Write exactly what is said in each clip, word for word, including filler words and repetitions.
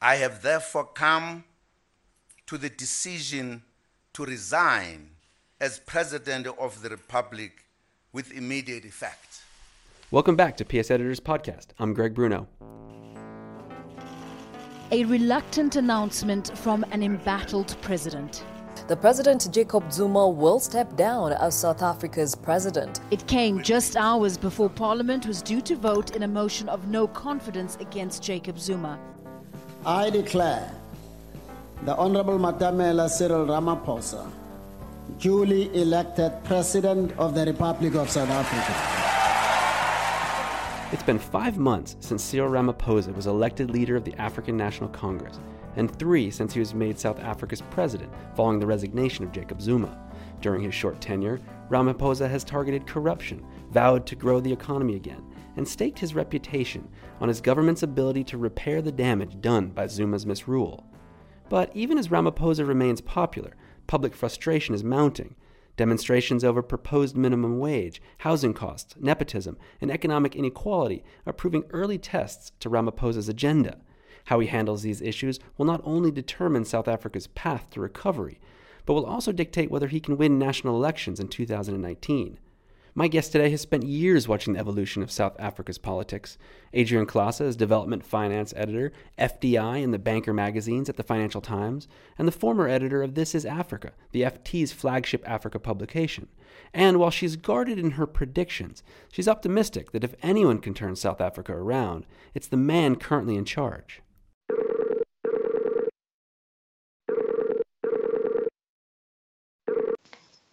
I have therefore come to the decision to resign as President of the Republic with immediate effect. Welcome back to P S Editors Podcast. I'm Greg Bruno. A reluctant announcement from an embattled president. The president, Jacob Zuma, will step down as South Africa's president. It came just hours before Parliament was due to vote in a motion of no confidence against Jacob Zuma. I declare the Honorable Matamela Cyril Ramaphosa duly elected President of the Republic of South Africa. It's been five months since Cyril Ramaphosa was elected leader of the African National Congress, and three since he was made South Africa's president following the resignation of Jacob Zuma. During his short tenure, Ramaphosa has targeted corruption, vowed to grow the economy again, and staked his reputation on his government's ability to repair the damage done by Zuma's misrule. But even as Ramaphosa remains popular, public frustration is mounting. Demonstrations over proposed minimum wage, housing costs, nepotism, and economic inequality are proving early tests to Ramaphosa's agenda. How he handles these issues will not only determine South Africa's path to recovery, but will also dictate whether he can win national elections in two thousand nineteen. My guest today has spent years watching the evolution of South Africa's politics. Adrienne Klasa is development finance editor, F D I and the Banker magazines at the Financial Times, and the former editor of This Is Africa, the F T's flagship Africa publication. And while she's guarded in her predictions, she's optimistic that if anyone can turn South Africa around, it's the man currently in charge.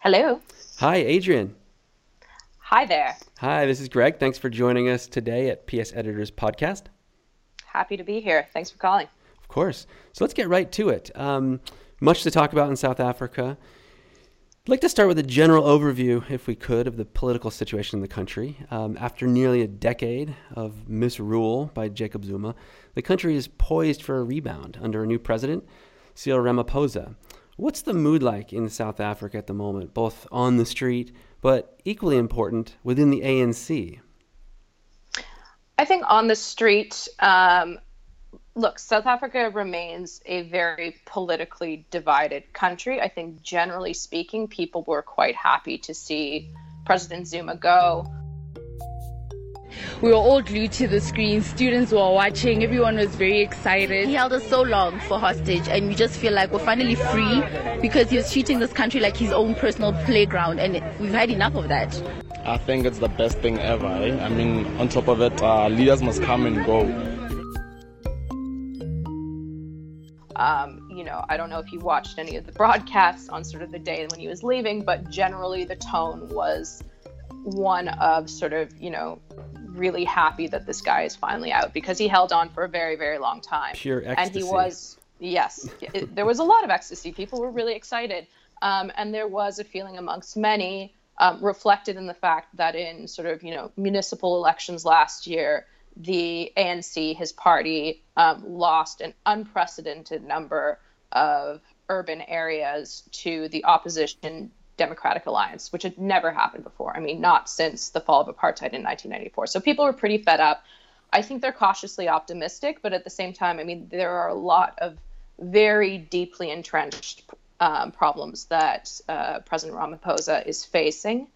Hello. Hi, Adrienne. Hi there. Hi, this is Greg. Thanks for joining us today at P S Editors Podcast. Happy to be here. Thanks for calling. Of course. So let's get right to it. Um, much to talk about in South Africa. I'd like to start with a general overview, if we could, of the political situation in the country. Um, after nearly a decade of misrule by Jacob Zuma, the country is poised for a rebound under a new president, Cyril Ramaphosa. What's the mood like in South Africa at the moment, both on the street, but equally important within the A N C? I think on the street, um, look, South Africa remains a very politically divided country. I think generally speaking, people were quite happy to see President Zuma go. We were all glued to the screen, students were watching, everyone was very excited. He held us so long for hostage and we just feel like we're finally free because he was treating this country like his own personal playground and we've had enough of that. I think it's the best thing ever. Eh? I mean, on top of it, uh, leaders must come and go. Um, you know, I don't know if you watched any of the broadcasts on sort of the day when he was leaving, but generally the tone was one of sort of, you know, really happy that this guy is finally out because he held on for a very, very long time. Pure ecstasy. And he was, yes, it, there was a lot of ecstasy. People were really excited. Um, and there was a feeling amongst many um, reflected in the fact that in sort of, you know, municipal elections last year, the A N C, his party, um, lost an unprecedented number of urban areas to the opposition Democratic Alliance, which had never happened before. I mean, not since the fall of apartheid in nineteen ninety-four. So people were pretty fed up. I think they're cautiously optimistic, but at the same time, I mean, there are a lot of very deeply entrenched um, problems that uh, President Ramaphosa is facing.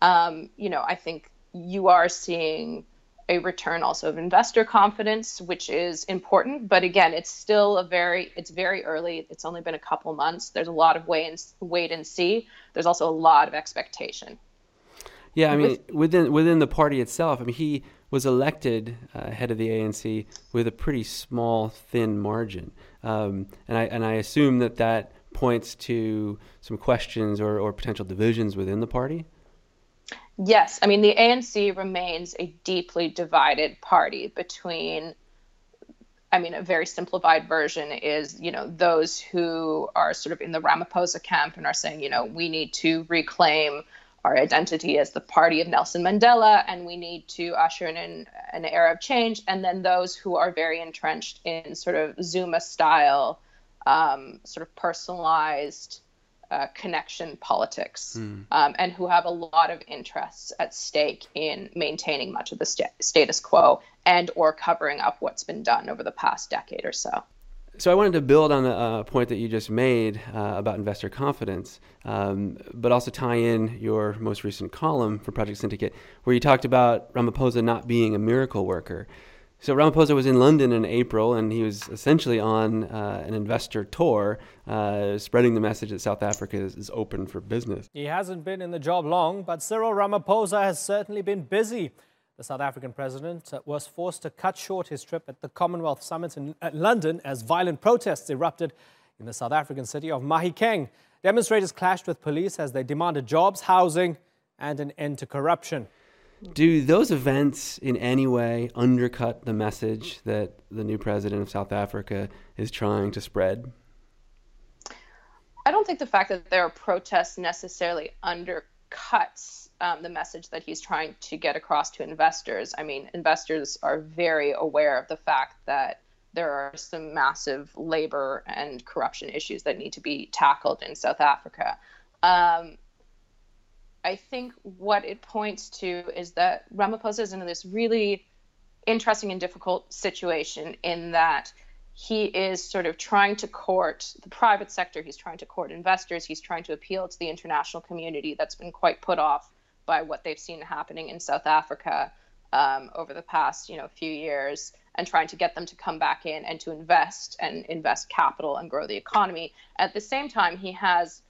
Um, you know, I think you are seeing a return also of investor confidence, which is important. But again, it's still a very, it's very early. It's only been a couple months. There's a lot of wait and, wait and see. There's also a lot of expectation. Yeah, I mean, With, within within the party itself, I mean, he was elected uh, head of the A N C with a pretty small, thin margin. Um, and I and I assume that that points to some questions or, or potential divisions within the party. Yes. I mean, the A N C remains a deeply divided party between, I mean, a very simplified version is, you know, those who are sort of in the Ramaphosa camp and are saying, you know, we need to reclaim our identity as the party of Nelson Mandela and we need to usher in an, an era of change. And then those who are very entrenched in sort of Zuma style, um, sort of personalized Uh, connection politics, mm. um, and who have a lot of interests at stake in maintaining much of the st- status quo and or covering up what's been done over the past decade or so. So I wanted to build on the uh, point that you just made uh, about investor confidence, um, but also tie in your most recent column for Project Syndicate, where you talked about Ramaphosa not being a miracle worker. So Ramaphosa was in London in April, and he was essentially on uh, an investor tour, uh, spreading the message that South Africa is, is open for business. He hasn't been in the job long, but Cyril Ramaphosa has certainly been busy. The South African president was forced to cut short his trip at the Commonwealth Summit in London as violent protests erupted in the South African city of Mahikeng. Demonstrators clashed with police as they demanded jobs, housing, and an end to corruption. Do those events in any way undercut the message that the new president of South Africa is trying to spread? I don't think the fact that there are protests necessarily undercuts Um, the message that he's trying to get across to investors. I mean, investors are very aware of the fact that there are some massive labor and corruption issues that need to be tackled in South Africa. Um, I think what it points to is that Ramaphosa is in this really interesting and difficult situation in that he is sort of trying to court the private sector. He's trying to court investors. He's trying to appeal to the international community that's been quite put off by what they've seen happening in South Africa um, over the past, you know, few years, and trying to get them to come back in and to invest and invest capital and grow the economy. At the same time, he has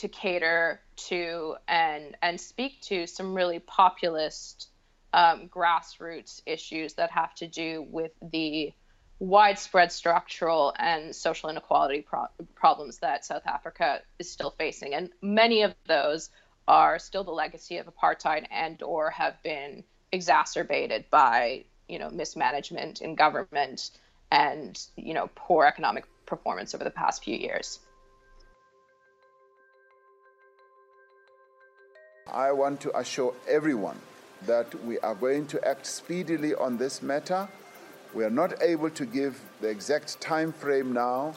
to cater to and and speak to some really populist um, grassroots issues that have to do with the widespread structural and social inequality pro- problems that South Africa is still facing. And many of those are still the legacy of apartheid and or have been exacerbated by, you know, mismanagement in government and, you know, poor economic performance over the past few years. I want to assure everyone that we are going to act speedily on this matter. We are not able to give the exact time frame now,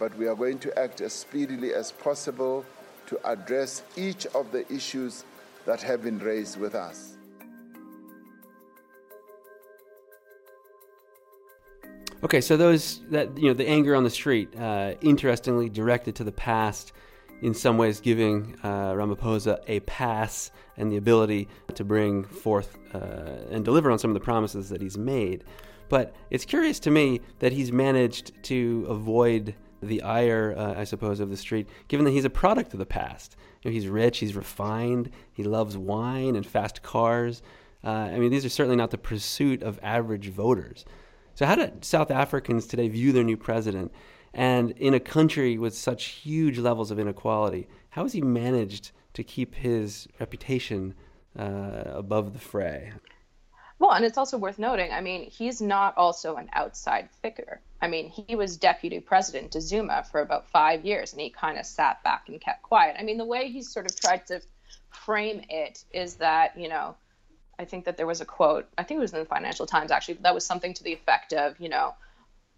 but we are going to act as speedily as possible to address each of the issues that have been raised with us. Okay, so those that you know, the anger on the street, uh, interestingly directed to the past, in some ways giving uh, Ramaphosa a pass and the ability to bring forth uh, and deliver on some of the promises that he's made. But it's curious to me that he's managed to avoid the ire, uh, I suppose, of the street, given that he's a product of the past. You know, he's rich, he's refined, he loves wine and fast cars. Uh, I mean, these are certainly not the pursuit of average voters. So how do South Africans today view their new president? And in a country with such huge levels of inequality, how has he managed to keep his reputation uh, above the fray? Well, and it's also worth noting, I mean, he's not also an outside figure. I mean, he was deputy president to Zuma for about five years, and he kind of sat back and kept quiet. I mean, the way he sort of tried to frame it is that, you know, I think that there was a quote, I think it was in the Financial Times, actually, that was something to the effect of, you know,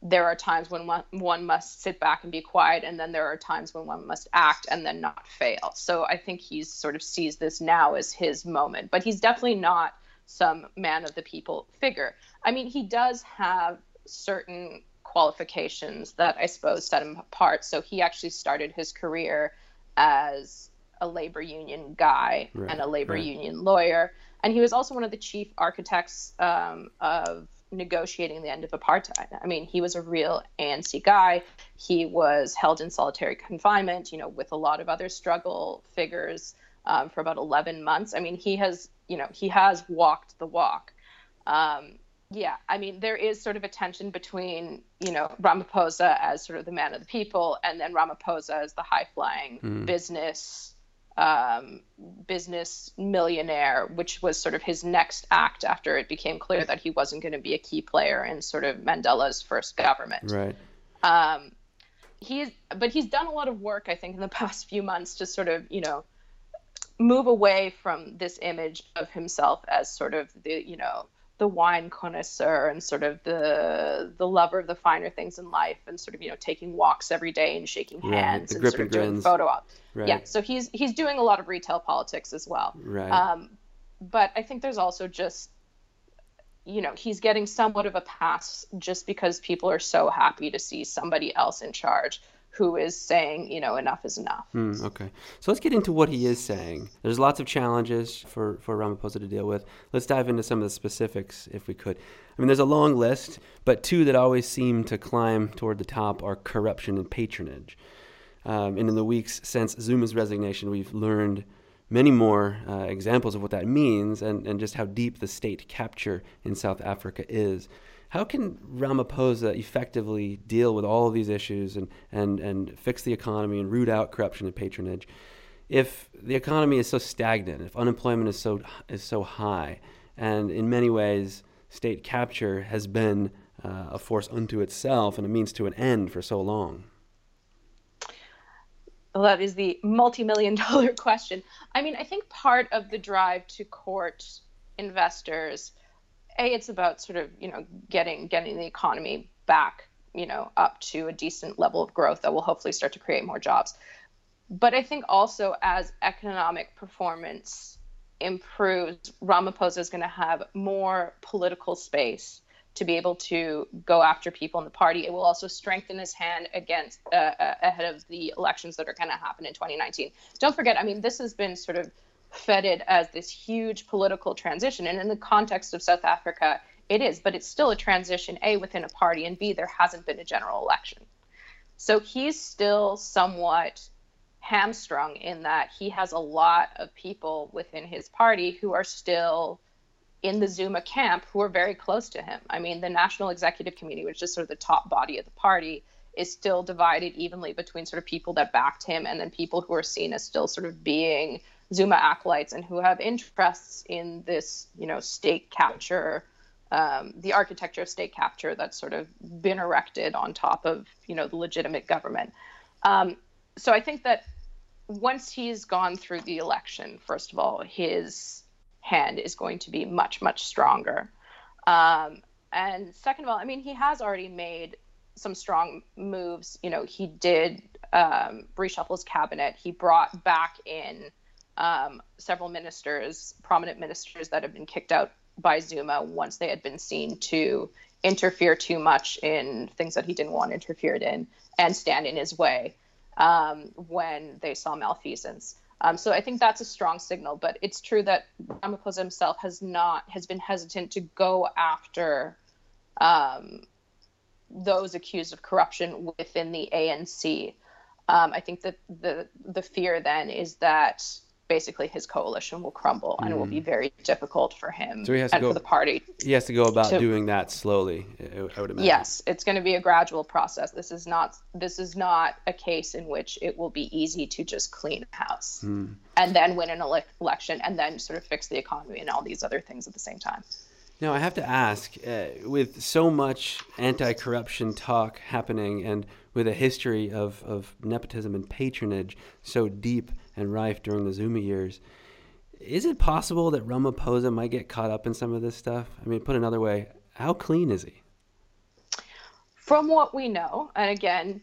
there are times when one, one must sit back and be quiet, and then there are times when one must act and then not fail. So I think he's sort of sees this now as his moment, but he's definitely not some man of the people figure. I mean, he does have certain qualifications that I suppose set him apart. So he actually started his career as a labor union guy right, and a labor right. union lawyer. And he was also one of the chief architects um, of negotiating the end of apartheid. I mean, he was a real A N C guy. He was held in solitary confinement, you know, with a lot of other struggle figures um, for about eleven months. I mean, he has You know, he has walked the walk. Um, yeah, I mean, there is sort of a tension between, you know, Ramaphosa as sort of the man of the people, and then Ramaphosa as the high-flying mm. business um, business millionaire, which was sort of his next act after it became clear that he wasn't going to be a key player in sort of Mandela's first government. Right. Um, he's, but he's done a lot of work, I think, in the past few months to sort of, you know, move away from this image of himself as sort of the, you know, the wine connoisseur and sort of the the lover of the finer things in life and sort of, you know, taking walks every day and shaking right. hands the and sort of doing grins. Photo ops. Right. Yeah. So he's he's doing a lot of retail politics as well. Right. Um, but I think there's also just you know, he's getting somewhat of a pass just because people are so happy to see somebody else in charge who is saying, you know, enough is enough. Mm, okay. So let's get into what he is saying. There's lots of challenges for, for Ramaphosa to deal with. Let's dive into some of the specifics if we could. I mean, there's a long list, but two that always seem to climb toward the top are corruption and patronage. Um, and in the weeks since Zuma's resignation, we've learned many more uh, examples of what that means and, and just how deep the state capture in South Africa is. How can Ramaphosa effectively deal with all of these issues and, and, and fix the economy and root out corruption and patronage if the economy is so stagnant, if unemployment is so is so high, and in many ways state capture has been uh, a force unto itself and a means to an end for so long? Well, that is the multi-million dollar question. I mean, I think part of the drive to court investors, A, it's about sort of, you know, getting getting the economy back, you know, up to a decent level of growth that will hopefully start to create more jobs. But I think also as economic performance improves, Ramaphosa is going to have more political space to be able to go after people in the party. It will also strengthen his hand against uh, uh, ahead of the elections that are going to happen in twenty nineteen. Don't forget, I mean, this has been sort of feted as this huge political transition, and in the context of South Africa it is, but it's still a transition, A, within a party, and B, there hasn't been a general election. So he's still somewhat hamstrung in that he has a lot of people within his party who are still in the Zuma camp who are very close to him. I mean, the National Executive Committee, which is sort of the top body of the party, is still divided evenly between sort of people that backed him and then people who are seen as still sort of being Zuma acolytes and who have interests in this, you know, state capture, um, the architecture of state capture that's sort of been erected on top of, you know, the legitimate government. Um, so I think that once he's gone through the election, first of all, his hand is going to be much, much stronger. Um, and second of all, I mean, he has already made some strong moves. You know, he did um, reshuffle his cabinet. He brought back in Um, several ministers, prominent ministers that have been kicked out by Zuma once they had been seen to interfere too much in things that he didn't want interfered in and stand in his way um, when they saw malfeasance. Um, so I think that's a strong signal, but it's true that Ramaphosa himself has not, has been hesitant to go after um, those accused of corruption within the A N C. Um, I think that the, the fear then is that basically his coalition will crumble and mm. it will be very difficult for him so he has and to go, for the party. He has to go about to, doing that slowly, I would imagine. Yes, it's going to be a gradual process. This is not this is not a case in which it will be easy to just clean house mm. and then win an ele- election and then sort of fix the economy and all these other things at the same time. Now, I have to ask, uh, with so much anti-corruption talk happening and with a history of, of nepotism and patronage so deep and rife during the Zuma years, is it possible that Ramaphosa might get caught up in some of this stuff? I mean, put another way, how clean is he? From what we know, and again,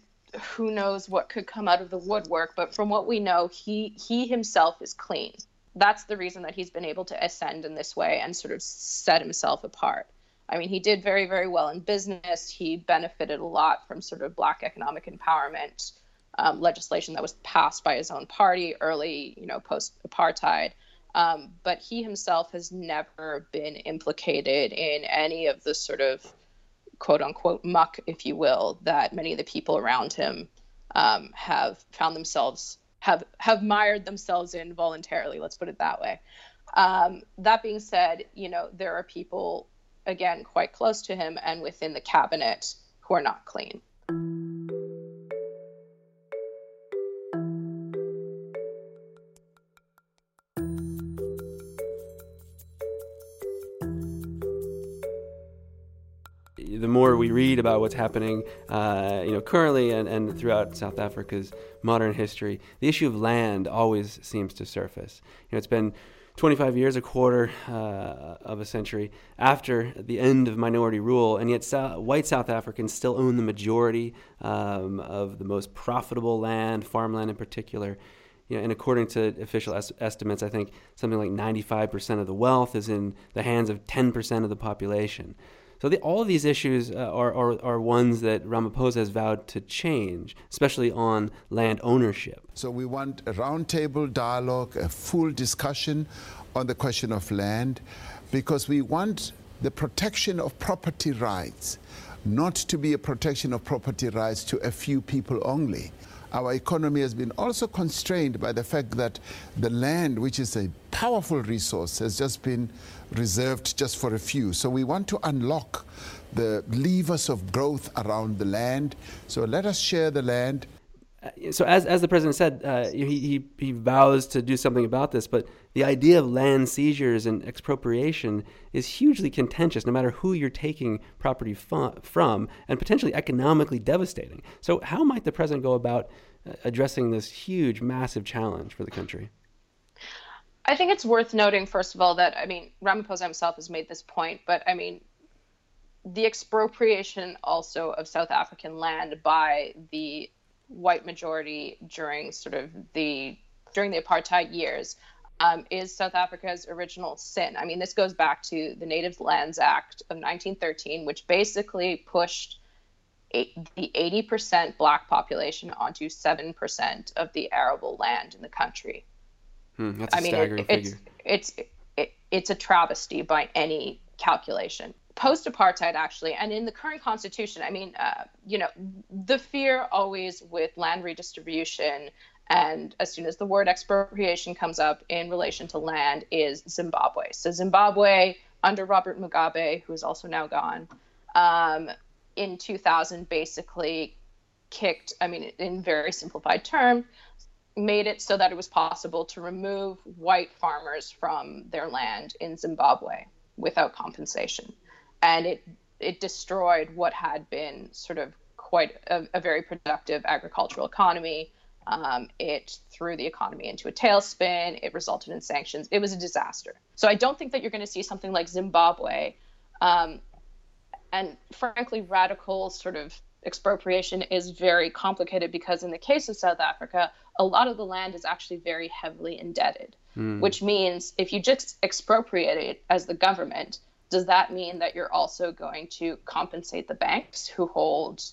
who knows what could come out of the woodwork, but from what we know, he he himself is clean. That's the reason that he's been able to ascend in this way and sort of set himself apart. I mean, he did very, very well in business. He benefited a lot from sort of Black economic empowerment um, legislation that was passed by his own party early, you know, post-apartheid. Um, but he himself has never been implicated in any of the sort of quote-unquote muck, if you will, that many of the people around him um, have found themselves have have mired themselves in voluntarily, let's put it that way. Um, that being said, you know, there are people, again, quite close to him and within the cabinet who are not clean. The more we read about what's happening, uh, you know, currently and, and throughout South Africa's modern history, the issue of land always seems to surface. You know, it's been twenty-five years, a quarter uh, of a century after the end of minority rule, and yet South, white South Africans still own the majority um, of the most profitable land, farmland in particular. you know, and according to official es- estimates, I think something like ninety-five percent of the wealth is in the hands of ten percent of the population. So the, all of these issues uh, are, are are ones that Ramaphosa has vowed to change, especially on land ownership. So we want a roundtable dialogue, a full discussion on the question of land, because we want the protection of property rights not to be a protection of property rights to a few people only. Our economy has been also constrained by the fact that the land, which is a powerful resource, has just been reserved just for a few. So we want to unlock the levers of growth around the land. So let us share the land. So as as the president said, uh, he, he, he vows to do something about this, but the idea of land seizures and expropriation is hugely contentious, no matter who you're taking property fu- from, and potentially economically devastating. So how might the president go about addressing this huge, massive challenge for the country? I think it's worth noting, first of all, that, I mean, Ramaphosa himself has made this point, but I mean, the expropriation also of South African land by the white majority during sort of the during the apartheid years um, is South Africa's original sin. I mean, this goes back to the Native Lands Act of nineteen thirteen, which basically pushed eight, the eighty percent black population onto seven percent of the arable land in the country. Hmm, that's a I mean, staggering it, figure. It's it's it, it's a travesty by any calculation. Post-apartheid, actually, and in the current constitution, I mean, uh, you know, the fear always with land redistribution, and as soon as the word expropriation comes up in relation to land, is Zimbabwe. So Zimbabwe, under Robert Mugabe, who is also now gone, um, in two thousand basically kicked, I mean, in very simplified terms, made it so that it was possible to remove white farmers from their land in Zimbabwe without compensation. And it it destroyed what had been sort of quite a, a very productive agricultural economy. Um, it threw the economy into a tailspin. It resulted in sanctions. It was a disaster. So I don't think that you're going to see something like Zimbabwe. Um, and frankly, radical sort of expropriation is very complicated because in the case of South Africa, a lot of the land is actually very heavily indebted, mm. which means if you just expropriate it as the government, does that mean that you're also going to compensate the banks who hold,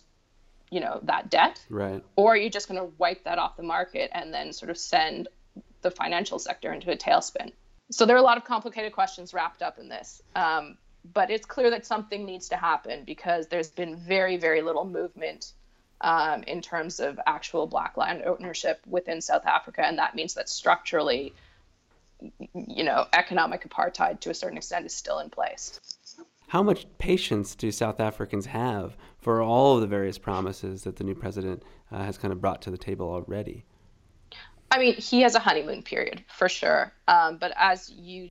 you know, that debt? Right. Or are you just going to wipe that off the market and then sort of send the financial sector into a tailspin? So there are a lot of complicated questions wrapped up in this. Um, but it's clear that something needs to happen because there's been very, very little movement um, in terms of actual black land ownership within South Africa. And that means that structurally, you know, economic apartheid to a certain extent is still in place. How much patience do South Africans have for all of the various promises that the new president uh, has kind of brought to the table already? I mean, he has a honeymoon period for sure. Um, but as you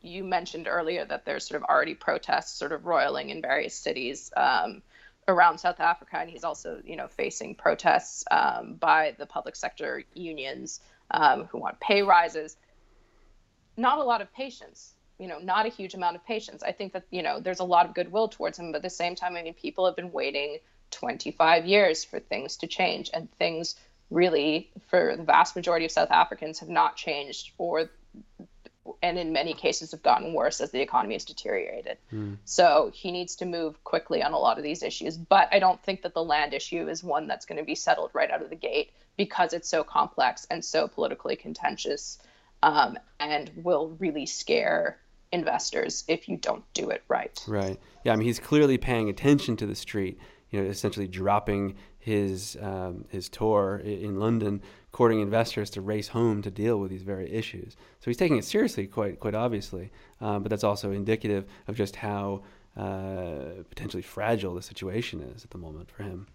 you mentioned earlier, that there's sort of already protests sort of roiling in various cities um, around South Africa, and he's also, you know, facing protests um, by the public sector unions um, who want pay rises. Not a lot of patience, you know, not a huge amount of patience. I think that, you know, there's a lot of goodwill towards him, but at the same time, I mean, people have been waiting twenty-five years for things to change, and things really, for the vast majority of South Africans, have not changed, or, and in many cases have gotten worse as the economy has deteriorated. Mm. So he needs to move quickly on a lot of these issues, but I don't think that the land issue is one that's going to be settled right out of the gate because it's so complex and so politically contentious. Um, and will really scare investors if you don't do it right. Right. Yeah. I mean, he's clearly paying attention to the street. You know, essentially dropping his um, his tour in London, courting investors to race home to deal with these very issues. So he's taking it seriously, quite quite obviously. Um, but that's also indicative of just how uh, potentially fragile the situation is at the moment for him.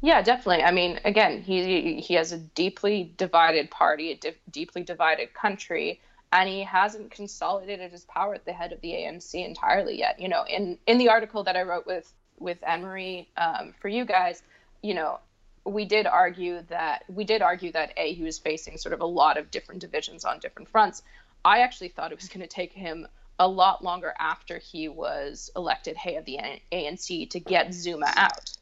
Yeah, definitely. I mean, again, he he has a deeply divided party, a dif- deeply divided country, and he hasn't consolidated his power at the head of the A N C entirely yet. You know, in, in the article that I wrote with, with Anne-Marie um, for you guys, you know, we did argue that we did argue that A, he was facing sort of a lot of different divisions on different fronts. I actually thought it was going to take him a lot longer after he was elected head of the A N C to get Zuma out.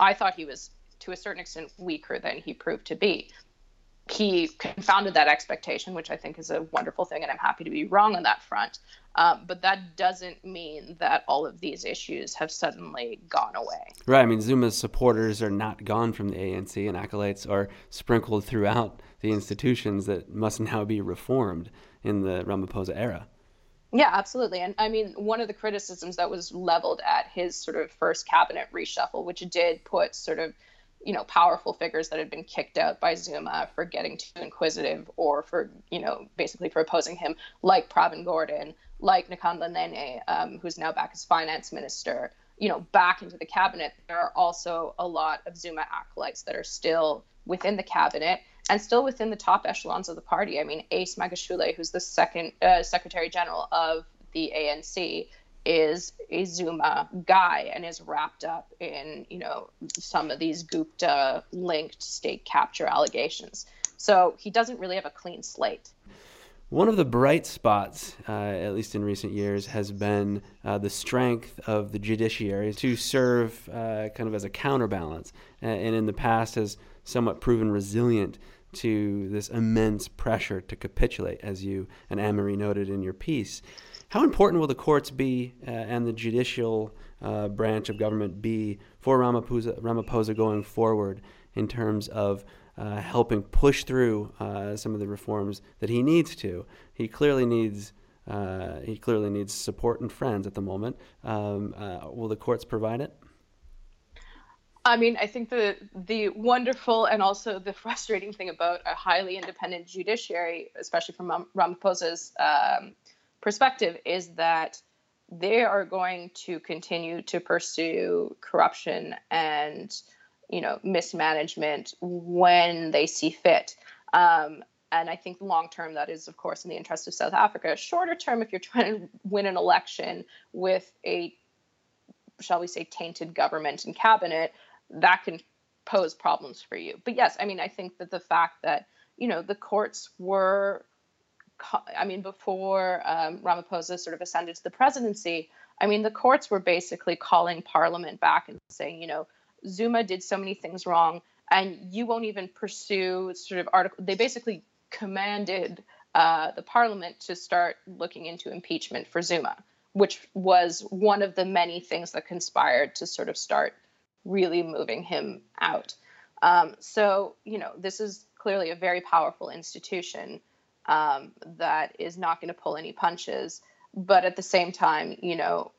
I thought he was, to a certain extent, weaker than he proved to be. he confounded that expectation, which I think is a wonderful thing, and I'm happy to be wrong on that front. Um, but that doesn't mean that all of these issues have suddenly gone away. Right. I mean, Zuma's supporters are not gone from the A N C, and acolytes are sprinkled throughout the institutions that must now be reformed in the Ramaphosa era. Yeah, absolutely. And I mean, one of the criticisms that was leveled at his sort of first cabinet reshuffle, which did put sort of, you know, powerful figures that had been kicked out by Zuma for getting too inquisitive or for, you know, basically for opposing him, like Pravin Gordhan, like Nhlanhla Nene, um, who's now back as finance minister, you know, back into the cabinet. There are also a lot of Zuma acolytes that are still within the cabinet and still within the top echelons of the party. I mean, Ace Magashule, who's the second uh, secretary general of the A N C, is a Zuma guy and is wrapped up in, you know, some of these Gupta-linked state capture allegations. So he doesn't really have a clean slate. One of the bright spots, uh, at least in recent years, has been uh, the strength of the judiciary to serve uh, kind of as a counterbalance, uh, and in the past has somewhat proven resilient to this immense pressure to capitulate, as you and Anne-Marie noted in your piece. How important will the courts be uh, and the judicial uh, branch of government be for Ramaphosa, Ramaphosa going forward in terms of uh, helping push through uh, some of the reforms that he needs to? He clearly needs uh, he clearly needs support and friends at the moment. Um, uh, will the courts provide it? I mean, I think the the wonderful and also the frustrating thing about a highly independent judiciary, especially from Ram- Ramaphosa's um, perspective, is that they are going to continue to pursue corruption and, you know, mismanagement when they see fit. Um, and I think long term, that is, of course, in the interest of South Africa. Shorter term, if you're trying to win an election with a, shall we say, tainted government and cabinet, that can pose problems for you. But yes, I mean, I think that the fact that, you know, the courts were, I mean, before um, Ramaphosa sort of ascended to the presidency, I mean, the courts were basically calling Parliament back and saying, you know, Zuma did so many things wrong and you won't even pursue sort of article. They basically commanded uh, the Parliament to start looking into impeachment for Zuma, which was one of the many things that conspired to sort of start really moving him out. Um, so, you know, this is clearly a very powerful institution um, that is not going to pull any punches. But at the same time, you know,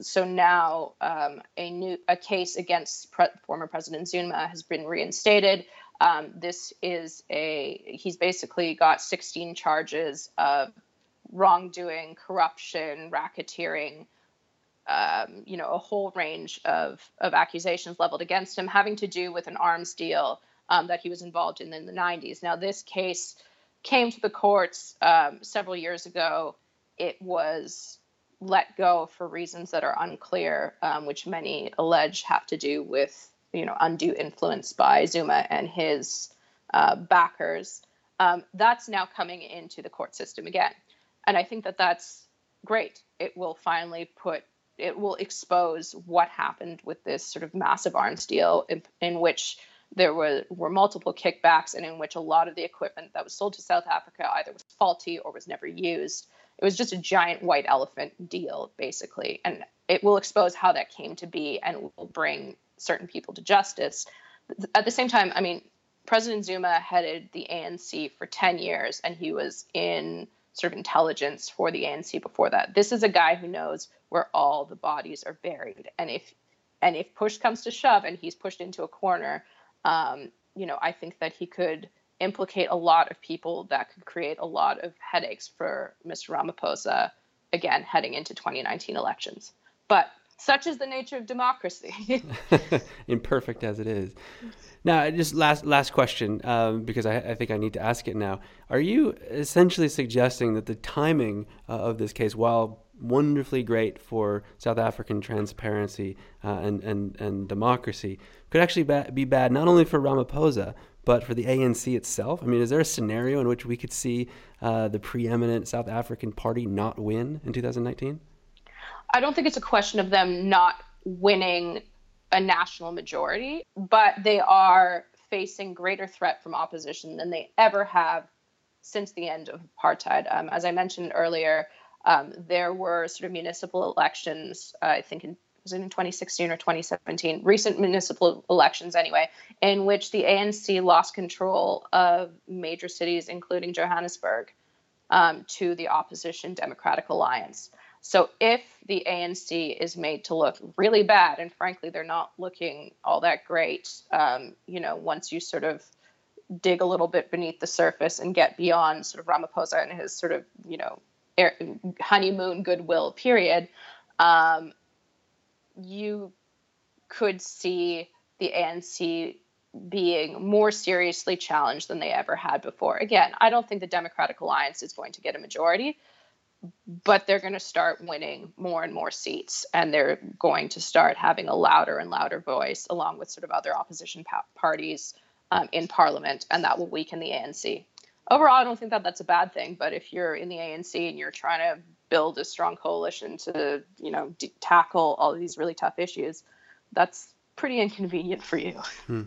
so now um, a new a case against pre- former President Zuma has been reinstated. Um, this is a he's basically got sixteen charges of wrongdoing, corruption, racketeering, um, you know, a whole range of, of accusations leveled against him having to do with an arms deal um, that he was involved in in the nineties. Now, this case came to the courts um, several years ago. It was let go for reasons that are unclear, um, which many allege have to do with, you know, undue influence by Zuma and his uh, backers. Um, that's now coming into the court system again. And I think that that's great. It will finally put, it will expose what happened with this sort of massive arms deal in, in which there were, were multiple kickbacks and in which a lot of the equipment that was sold to South Africa either was faulty or was never used. It was just a giant white elephant deal, basically. And it will expose how that came to be and will bring certain people to justice. At the same time, I mean, President Zuma headed the A N C for ten years and he was in sort of intelligence for the A N C before that. This is a guy who knows where all the bodies are buried. And if and if push comes to shove and he's pushed into a corner, um, you know, I think that he could implicate a lot of people that could create a lot of headaches for Mister Ramaphosa, again, heading into twenty nineteen elections. But such is the nature of democracy. Imperfect as it is. Now, just last last question, um, because I, I think I need to ask it now. Are you essentially suggesting that the timing uh, of this case, while wonderfully great for South African transparency uh, and, and, and democracy, could actually ba- be bad not only for Ramaphosa, but for the A N C itself? I mean, is there a scenario in which we could see uh, the preeminent South African party not win in two thousand nineteen? I don't think it's a question of them not winning a national majority, but they are facing greater threat from opposition than they ever have since the end of apartheid. Um, as I mentioned earlier, um, there were sort of municipal elections, uh, I think in was it in twenty sixteen or twenty seventeen, recent municipal elections anyway, in which the A N C lost control of major cities, including Johannesburg, um, to the opposition Democratic Alliance. So if the A N C is made to look really bad, and frankly, they're not looking all that great, um, you know, once you sort of dig a little bit beneath the surface and get beyond sort of Ramaphosa and his sort of, you know, air, honeymoon goodwill period, um, you could see the A N C being more seriously challenged than they ever had before. Again, I don't think the Democratic Alliance is going to get a majority, but they're going to start winning more and more seats, and they're going to start having a louder and louder voice along with sort of other opposition pa- parties um, in parliament, and that will weaken the A N C. Overall, I don't think that that's a bad thing, but if you're in the A N C and you're trying to build a strong coalition to, you know, de- tackle all of these really tough issues, that's pretty inconvenient for you. Hmm.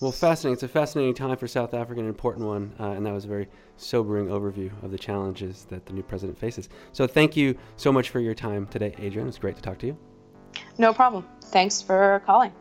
Well, fascinating. It's a fascinating time for South Africa, an important one, uh, and that was a very sobering overview of the challenges that the new president faces. So thank you so much for your time today, Adrienne. It's great to talk to you. No problem. Thanks for calling.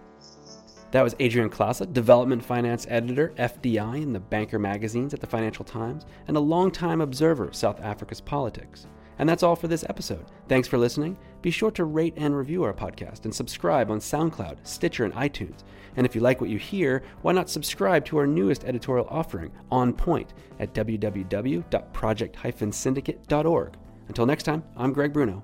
That was Adrienne Klasa, Development Finance Editor, F D I, in the Banker magazines at the Financial Times, and a longtime observer of South Africa's politics. And that's all for this episode. Thanks for listening. Be sure to rate and review our podcast and subscribe on SoundCloud, Stitcher, and iTunes. And if you like what you hear, why not subscribe to our newest editorial offering, On Point, at w w w dot project dash syndicate dot org. Until next time, I'm Greg Bruno.